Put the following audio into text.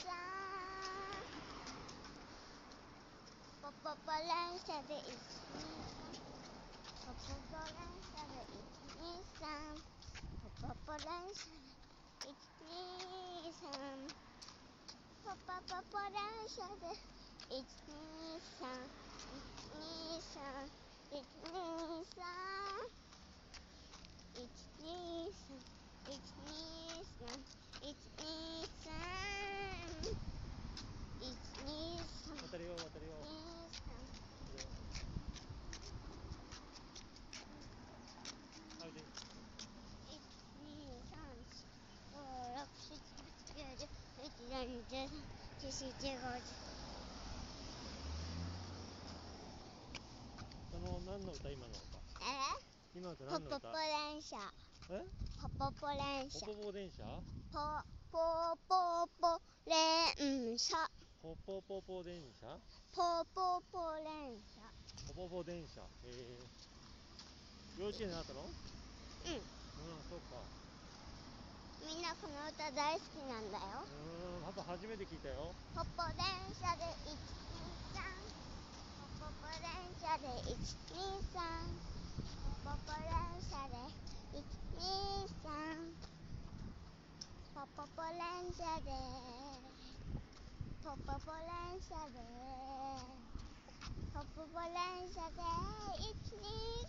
さーん。ポポポ乱射で123、ポポポ乱射で123、ポポポ乱射で123、ポポポポ乱射で123、渡るよ渡るよ。何の歌今の歌？今の歌何の歌？ポポポ電車。え？ポポポ電車。ポポポ電車？ポポポ電車。ポポポポ電車？ポポポ電車。ポポポ電車。幼稚園になったの？うん。そうか。みんなこの歌大好きなんだよ。パパ初めて聞いたよ。ポポ電車で123。ポポ電車で123、ポポ電車で123、ポポポ電車で、ポポポ電車で、ポポポ電車で123。